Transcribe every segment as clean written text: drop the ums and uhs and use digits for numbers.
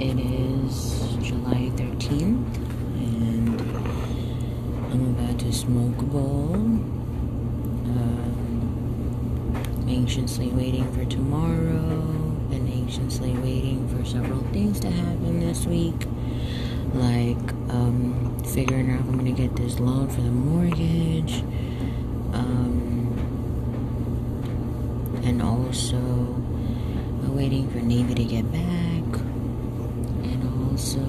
It is July 13th, and I'm about to smoke a bowl. Anxiously waiting for tomorrow. Been anxiously waiting for several things to happen this week, like figuring out if I'm going to get this loan for the mortgage, and also waiting for Navy to get back, and also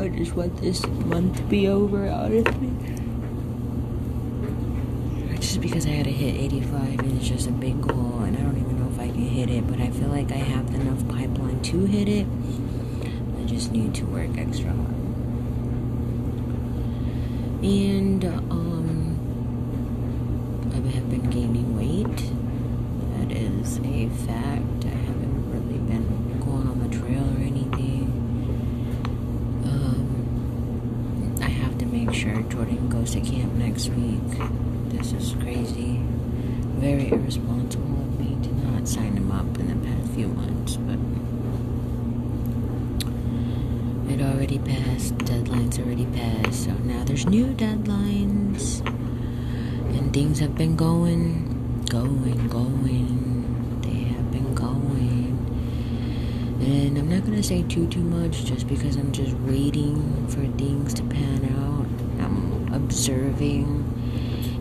I just want this month to be over, honestly. Just because I had to hit 85, and it's just a big goal, and I don't even know if I can hit it, but I feel like I have enough pipeline to hit it. I just need to work extra hard. And I have been gaining weight. That is a fact. I haven't really been going on the trail or anything. I have to make sure Jordan goes to camp next week. This is crazy. Very irresponsible of me to not sign him up in the past few months, but it already passed. Deadlines already passed. So now there's new deadlines. And things have been going. They have been going. And I'm not going to say too much just because I'm just waiting for things to pan out. I'm observing.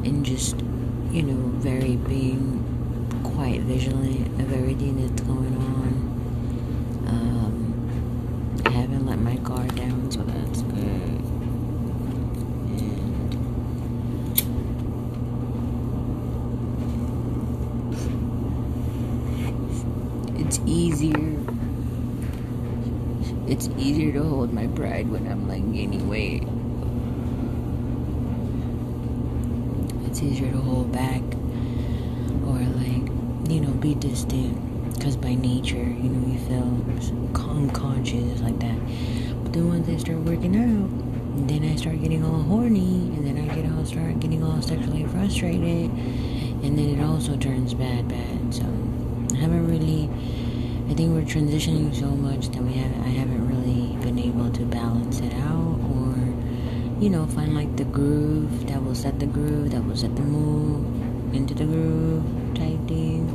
And just, very being quite vigilant of everything that's going on. I haven't let my guard down, so that's good. And it's easier. It's easier to hold my pride when I'm gaining weight. It's easier to hold back or be distant, because by nature you feel conscious like that. But then once I start working out, then I start getting all horny, and then I start getting all sexually frustrated, and then it also turns bad. So I think we're transitioning so much that I haven't really been able to balance it out, or find the groove that will set the groove, that will set the move into the groove type thing.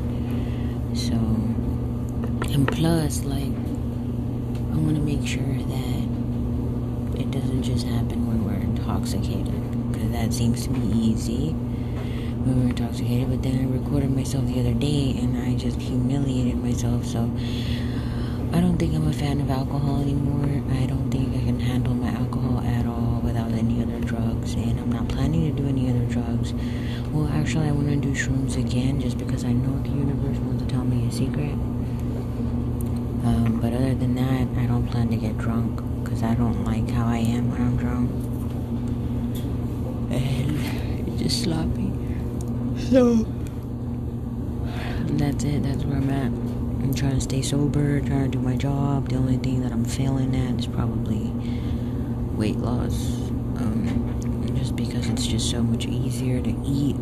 So, and plus, I want to make sure that it doesn't just happen when we're intoxicated, because that seems to be easy when we're intoxicated. But then I recorded myself the other day and I just humiliated myself, so I don't think I'm a fan of alcohol anymore. I don't think I can handle my alcohol at all without any other drugs, and I'm not planning to do any other drugs. Well, actually, I want to do shrooms again just because I know the universe wants to tell me a secret. But other than that, I don't plan to get drunk because I don't like how I am when I'm drunk. And it's just sloppy. So, that's it. That's where I'm at. I'm trying to stay sober, trying to do my job. The only thing that I'm failing at is probably weight loss. Just because it's just so much easier to eat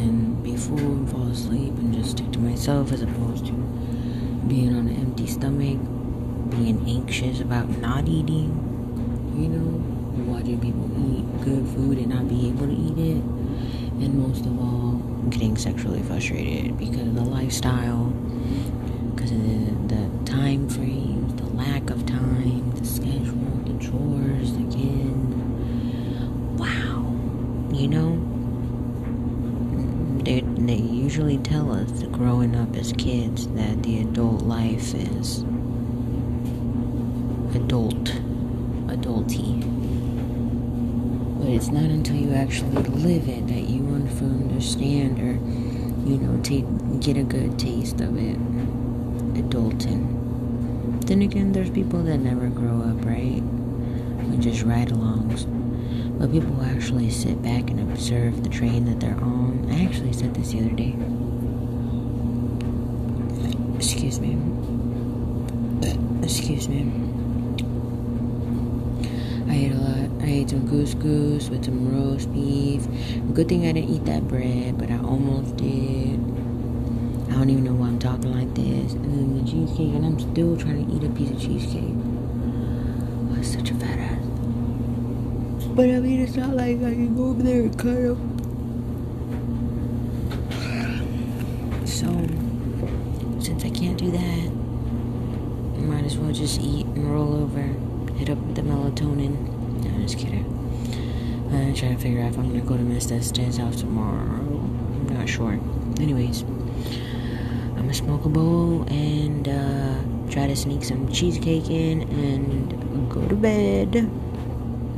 and be full and fall asleep and just stick to myself, as opposed to being on an empty stomach, being anxious about not eating, watching people eat good food and not be able to eat it. And most of all, getting sexually frustrated because of the lifestyle, because of the time frames, the lack of time, the schedule, the chores, the kids. Wow. They usually tell us that growing up as kids that the adult life is adulty. But it's not until you actually live it that you understand, or get a good taste of it. Adulting. Then again, there's people that never grow up, right? And just ride-alongs. But people who actually sit back and observe the train that they're on. I actually said this the other day. Excuse me. I ate some couscous with some roast beef. Good thing I didn't eat that bread, but I almost did. I'll don't even know why I'm talking like this. And then the cheesecake, and I'm still trying to eat a piece of cheesecake. Oh, it's such a fat ass. But I mean, it's not like I can go over there and cut up. So, since I can't do that, I might as well just eat and roll over. Hit up the melatonin. No, I'm just kidding. I'm trying to figure out if I'm gonna go to Miss Destiny's house tomorrow. I'm not sure. Anyways, I'm gonna smoke a bowl and try to sneak some cheesecake in and go to bed.